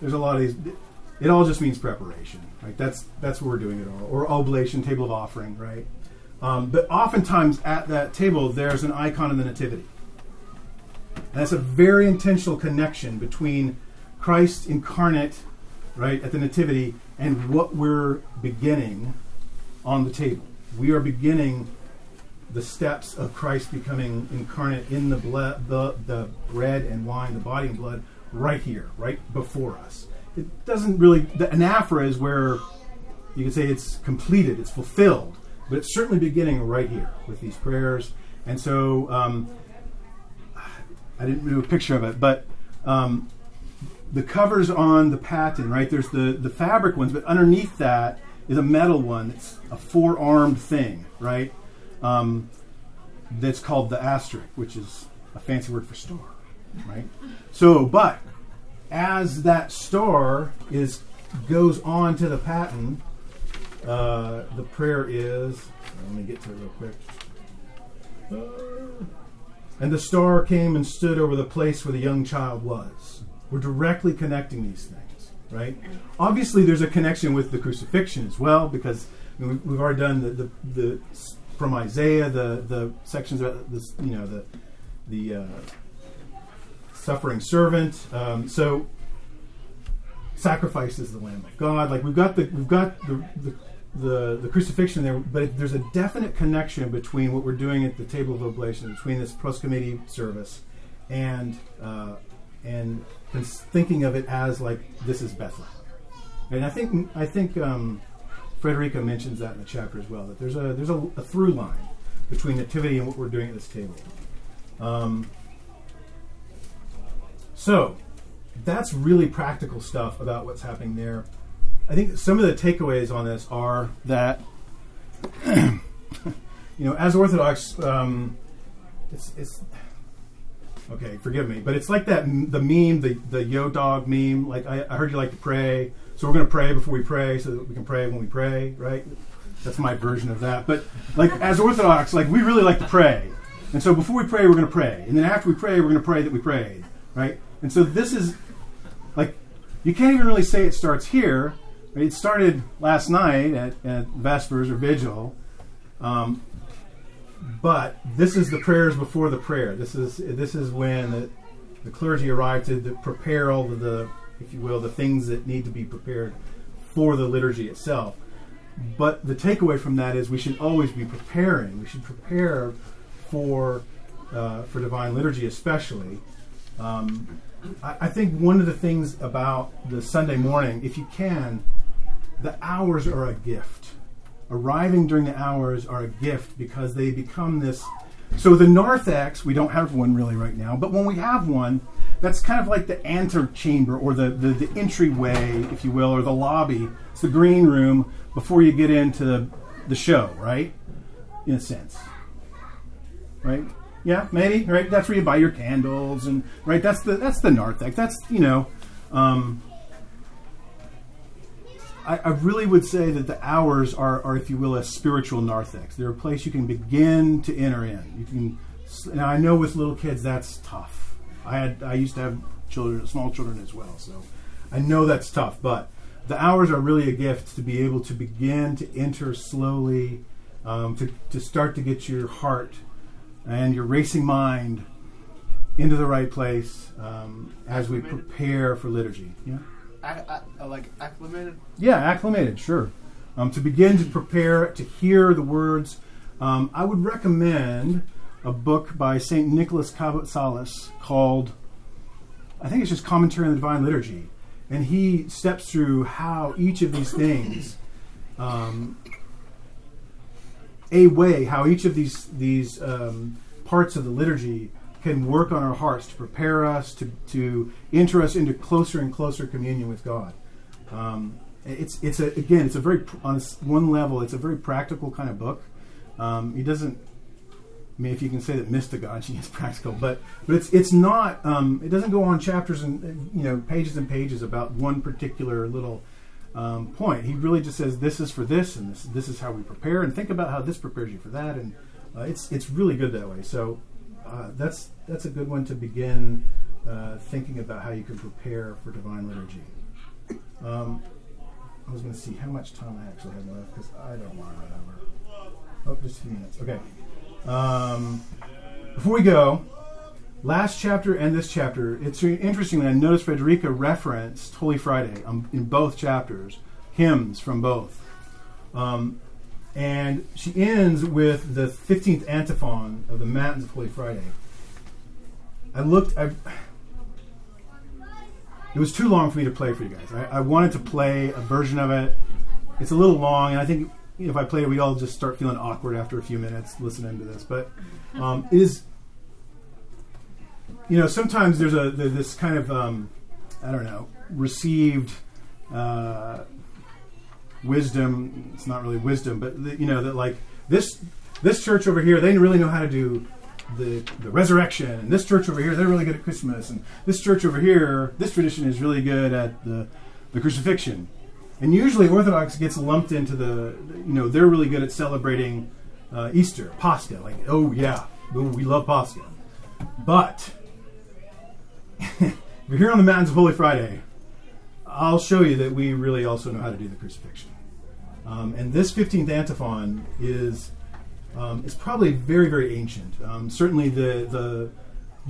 There's a lot of these. It all just means preparation, right? That's that's what we're doing it all, or oblation, table of offering, right? Um, but oftentimes at that table, there's an icon of the Nativity, and that's a very intentional connection between Christ incarnate right, at the Nativity, and what we're beginning on the table. We are beginning the steps of Christ becoming incarnate in the, ble- the the bread and wine, the body and blood, right here, right before us. It doesn't really... The anaphora is where you can say it's completed, it's fulfilled, but it's certainly beginning right here with these prayers. And so, um, I didn't do a picture of it, but um, the covers on the paten, right? There's the, the fabric ones, but underneath that is a metal one. It's a four-armed thing, right? Um, that's called the asterisk, which is a fancy word for star, right? So, but as that star is goes on to the paten, uh, the prayer is... Let me get to it real quick. Uh, and the star came and stood over the place where the young child was. We're directly connecting these things, right? Obviously, there's a connection with the crucifixion as well, because I mean, we've already done the, the, the from Isaiah, the, the sections about this, you know, the the uh, suffering servant. Um, so, sacrifice is the Lamb of God. Like we've got the we've got the the, the, the crucifixion there, but it, there's a definite connection between what we're doing at the table of oblation, between this proscomedia service, and uh, and thinking of it as like this is Bethlehem. And I think I think um, Frederica mentions that in the chapter as well, that there's a there's a, a through line between nativity and what we're doing at this table. Um, so. That's really practical stuff about what's happening there. I think some of the takeaways on this are that, you know, as Orthodox, um, it's, it's okay. Forgive me, but it's like that the meme, the the yo dog meme. Like I, I heard you like to pray, so we're going to pray before we pray, so that we can pray when we pray, right? That's my version of that. But like as Orthodox, like we really like to pray, and so before we pray, we're going to pray, and then after we pray, we're going to pray that we prayed, right? And so this is, like, you can't even really say it starts here. It started last night at, at Vespers or Vigil. Um, but this is the prayers before the prayer. This is this is when the, the clergy arrived to, to prepare all of the, if you will, the things that need to be prepared for the liturgy itself. But the takeaway from that is we should always be preparing. We should prepare for uh, for Divine Liturgy especially. Um, I, I think one of the things about the Sunday morning, if you can, the hours are a gift. Arriving during the hours are a gift because they become this. So the narthex, we don't have one really right now, but when we have one, that's kind of like the antechamber or the, the, the entryway, if you will, or the lobby. It's the green room before you get into the, the show, right? In a sense. Right? Yeah, maybe, right? That's where you buy your candles, and right, that's the that's the narthex. That's, you know, um, I, I really would say that the hours are, are, if you will, a spiritual narthex. They're a place you can begin to enter in. You can, and I know with little kids that's tough. I had I used to have children, small children as well, so I know that's tough. But the hours are really a gift to be able to begin to enter slowly, um, to to start to get your heart and your racing mind into the right place um, as we prepare for liturgy. Yeah, I, I, like acclimated. Yeah, acclimated. Sure, um, to begin to prepare to hear the words. Um, I would recommend a book by Saint Nicholas Cabot-Salis called, I think it's just Commentary on the Divine Liturgy, and he steps through how each of these things. Um, a way how each of these these um, parts of the liturgy can work on our hearts to prepare us, to to enter us into closer and closer communion with God. Um, it's it's a, again, it's a very, on one level, it's a very practical kind of book. Um, he doesn't, I mean, if you can say that mystagogy is practical, but but it's it's not, um, it doesn't go on chapters and, you know, pages and pages about one particular little Um, point. He really just says this is for this, and this this is how we prepare, and think about how this prepares you for that, and uh, it's it's really good that way. So uh, that's that's a good one to begin uh, thinking about how you can prepare for Divine Liturgy. Um, I was going to see how much time I actually have left because I don't want to run over. Oh, just a few minutes. Okay. Um, before we go, last chapter and this chapter, it's interesting that I noticed Frederica referenced Holy Friday um, in both chapters, hymns from both. Um, and she ends with the fifteenth antiphon of the Matins of Holy Friday. I looked... I, It was too long for me to play for you guys. I, I wanted to play a version of it. It's a little long, and I think if I play it, we all just start feeling awkward after a few minutes listening to this. But um, it is, you know, sometimes there's a there's this kind of, um, I don't know, received uh, wisdom. It's not really wisdom, but, the, you know, that like this this church over here, they really know how to do The, the resurrection, and this church over here, they're really good at Christmas, and this church over here, this tradition is really good at the, the crucifixion. And usually Orthodox gets lumped into the, you know, they're really good at celebrating uh, Easter, Pascha, like, oh yeah, we love Pascha. But if you're here on the Matins of Holy Friday, I'll show you that we really also know how to do the crucifixion. Um, and this fifteenth antiphon is Um, it's probably very, very ancient. Um, certainly, the the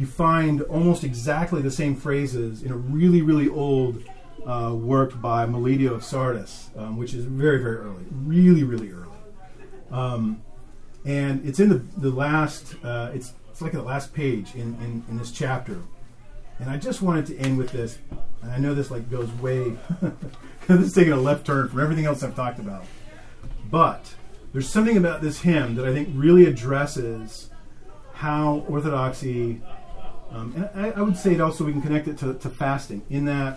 you find almost exactly the same phrases in a really, really old uh, work by Melito of Sardis, um, which is very, very early, really, really early. Um, and it's in the the last. Uh, it's it's like the last page in, in, in this chapter. And I just wanted to end with this. And I know this like goes way. This is taking a left turn from everything else I've talked about, but there's something about this hymn that I think really addresses how Orthodoxy, um, and I, I would say it also, we can connect it to, to fasting, in that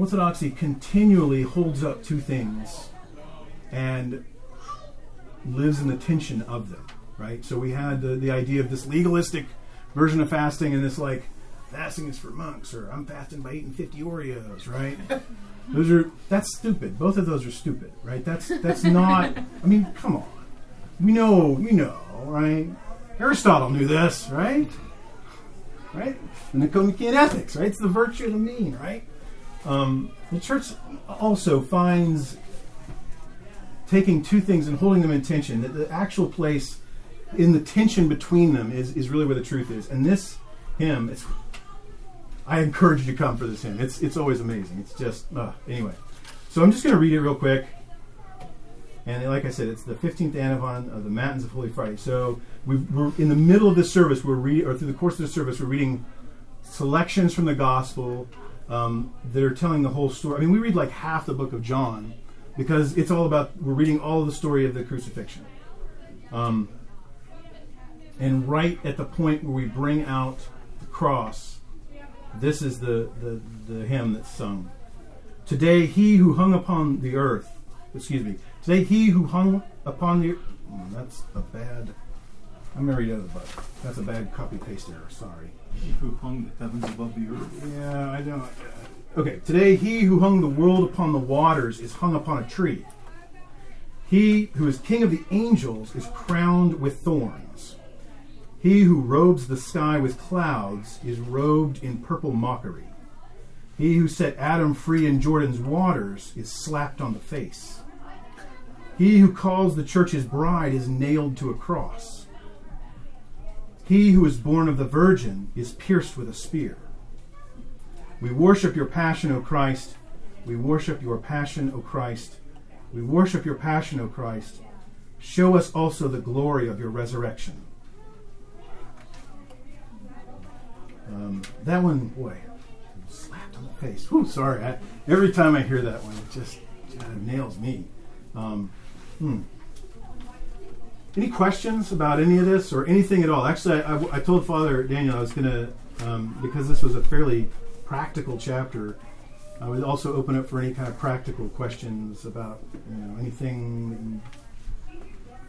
Orthodoxy continually holds up two things and lives in the tension of them, right? So we had the, the idea of this legalistic version of fasting and this like, fasting is for monks, or I'm fasting by eating fifty Oreos, right? Those are, that's stupid. Both of those are stupid, right? That's that's not, I mean, come on. We know, we know, right? Aristotle knew this, right? Right? The Nicomachean Ethics, right? It's the virtue of the mean, right? Um, the church also finds taking two things and holding them in tension, that the actual place in the tension between them is, is really where the truth is. And this hymn, it's I encourage you to come for this hymn. It's it's always amazing. It's just, uh, anyway. So I'm just going to read it real quick. And like I said, it's the fifteenth antiphon of the Matins of Holy Friday. So we've, we're in the middle of this service, we're re- or through the course of the service, we're reading selections from the gospel. Um, they're telling the whole story. I mean, we read like half the book of John because it's all about, we're reading all of the story of the crucifixion. Um, and right at the point where we bring out the cross, this is the, the, the hymn that's sung. Today he who hung upon the earth, excuse me, today he who hung upon the, oh, that's a bad, I'm going to read out of the book. That's a bad copy-paste error, sorry. He who hung the heavens above the earth. Yeah, I don't. Okay, today he who hung the world upon the waters is hung upon a tree. He who is king of the angels is crowned with thorns. He who robes the sky with clouds is robed in purple mockery. He who set Adam free in Jordan's waters is slapped on the face. He who calls the church his bride is nailed to a cross. He who is born of the Virgin is pierced with a spear. We worship your passion, O Christ. We worship your passion, O Christ. We worship your passion, O Christ. Show us also the glory of your resurrection. Um, that one, boy, slapped on the face. Whew, sorry. I, every time I hear that one, it just uh, nails me. Um, hmm. Any questions about any of this or anything at all? Actually, I, I, I told Father Daniel I was going to, um, because this was a fairly practical chapter, I would also open up for any kind of practical questions about, you know, anything.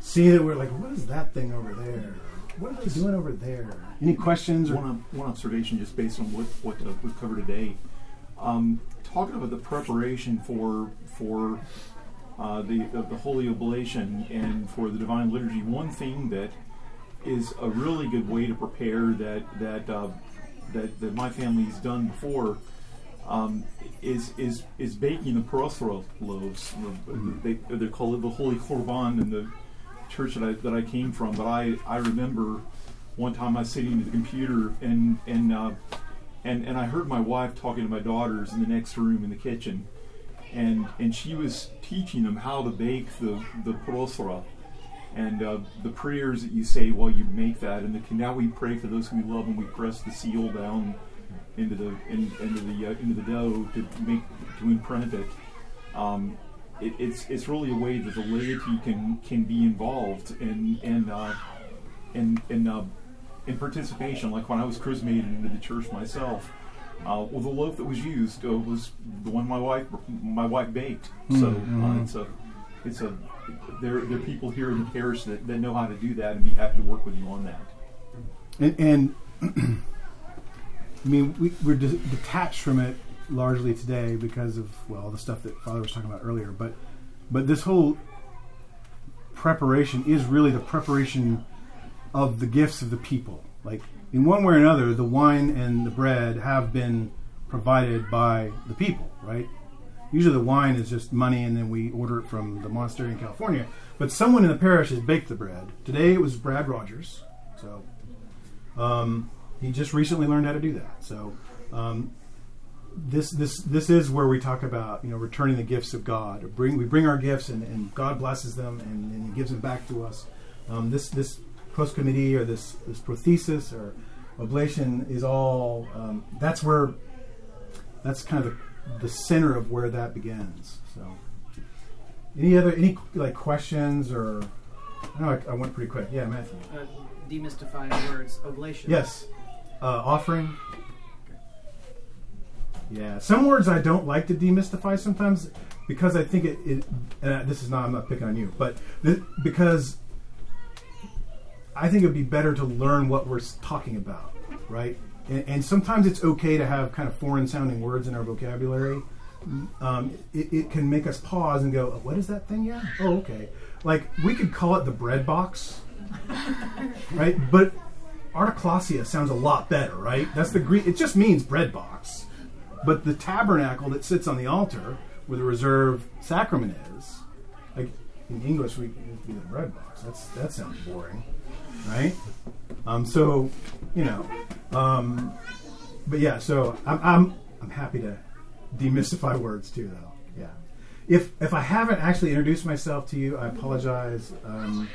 See that we're like, what is that thing over there? What are they doing over there? Any questions? Or? One, one observation just based on what, what uh, we've covered today. Um, talking about the preparation for for uh, the, the the Holy Oblation and for the Divine Liturgy, one thing that is a really good way to prepare that that uh, that, that my family's done before um, is is is baking the parosra loaves. Mm-hmm. They they're called the Holy Korban and the church that I, that I came from, but I, I remember one time I was sitting at the computer and and uh, and and I heard my wife talking to my daughters in the next room in the kitchen, and and she was teaching them how to bake the the prosra, and uh, the prayers that you say while you make that, and the now we pray for those who we love, and we press the seal down into the in, into the uh, into the dough to make to imprint it. Um, it it's it's really a way that the laity can can be involved in in uh, in in, uh, in participation. Like when I was chrismated into the church myself, uh, well, the loaf that was used uh, was the one my wife my wife baked. Mm-hmm. So uh, it's a it's a there there are people here in the parish that, that know how to do that and be happy to work with you on that. And. and I mean, we, we're de- detached from it largely today because of, well, the stuff that Father was talking about earlier. But but this whole preparation is really the preparation of the gifts of the people. Like, in one way or another, the wine and the bread have been provided by the people, right? Usually the wine is just money, and then we order it from the monastery in California. But someone in the parish has baked the bread. Today it was Brad Rogers. So... Um, He just recently learned how to do that. So um, this this this is where we talk about, you know, returning the gifts of God. Or bring we bring our gifts and, and God blesses them and, and He gives them back to us. Um, this this proskomedy or this this prothesis or oblation is all um, that's where that's kind of the, the center of where that begins. So any other any like questions or I know I, I went pretty quick. Yeah, Matthew. Uh, demystifying words, oblation. Yes. Uh, offering. Yeah, some words I don't like to demystify sometimes because I think it. it and I, this is not. I'm not picking on you, but th- because I think it'd be better to learn what we're talking about, right? And, and sometimes it's okay to have kind of foreign-sounding words in our vocabulary. Um, it, it can make us pause and go, oh, "What is that thing? Yeah. Oh, okay." Like we could call it the bread box, right? But articulacia sounds a lot better, right? That's the Greek. It just means bread box. But the tabernacle that sits on the altar where the reserved sacrament is, like in English, we it'd be the bread box. That's that sounds boring, right? Um, so, you know, um, but yeah. So I'm I'm I'm happy to demystify words too, though. Yeah. If if I haven't actually introduced myself to you, I apologize. Um,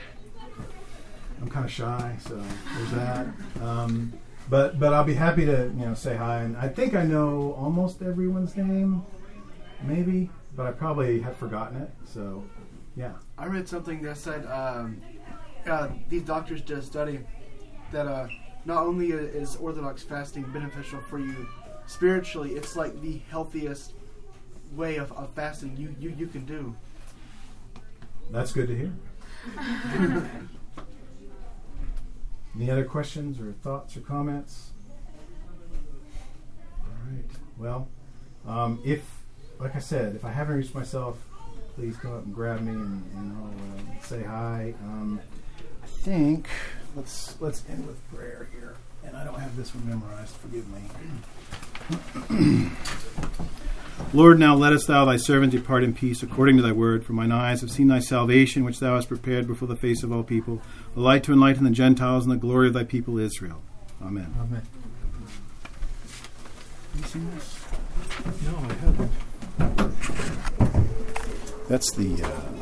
I'm kind of shy, so there's that. Um, but but I'll be happy to, you know, say hi. And I think I know almost everyone's name, maybe, but I probably have forgotten it. So, yeah. I read something that said um, uh, these doctors did a study that uh, not only is Orthodox fasting beneficial for you spiritually, it's like the healthiest way of, of fasting you, you, you can do. That's good to hear. Any other questions or thoughts or comments? All right. Well, um, if, like I said, if I haven't reached myself, please come up and grab me and, and I'll uh, say hi. Um, I think let's let's end with prayer here. And I don't have this one memorized. Forgive me. Lord, now lettest thou thy servant depart in peace according to thy word. For mine eyes have seen thy salvation, which thou hast prepared before the face of all people, a light to enlighten the Gentiles and the glory of thy people Israel. Amen. Amen. Have you seen this? No, I haven't. That's the... Uh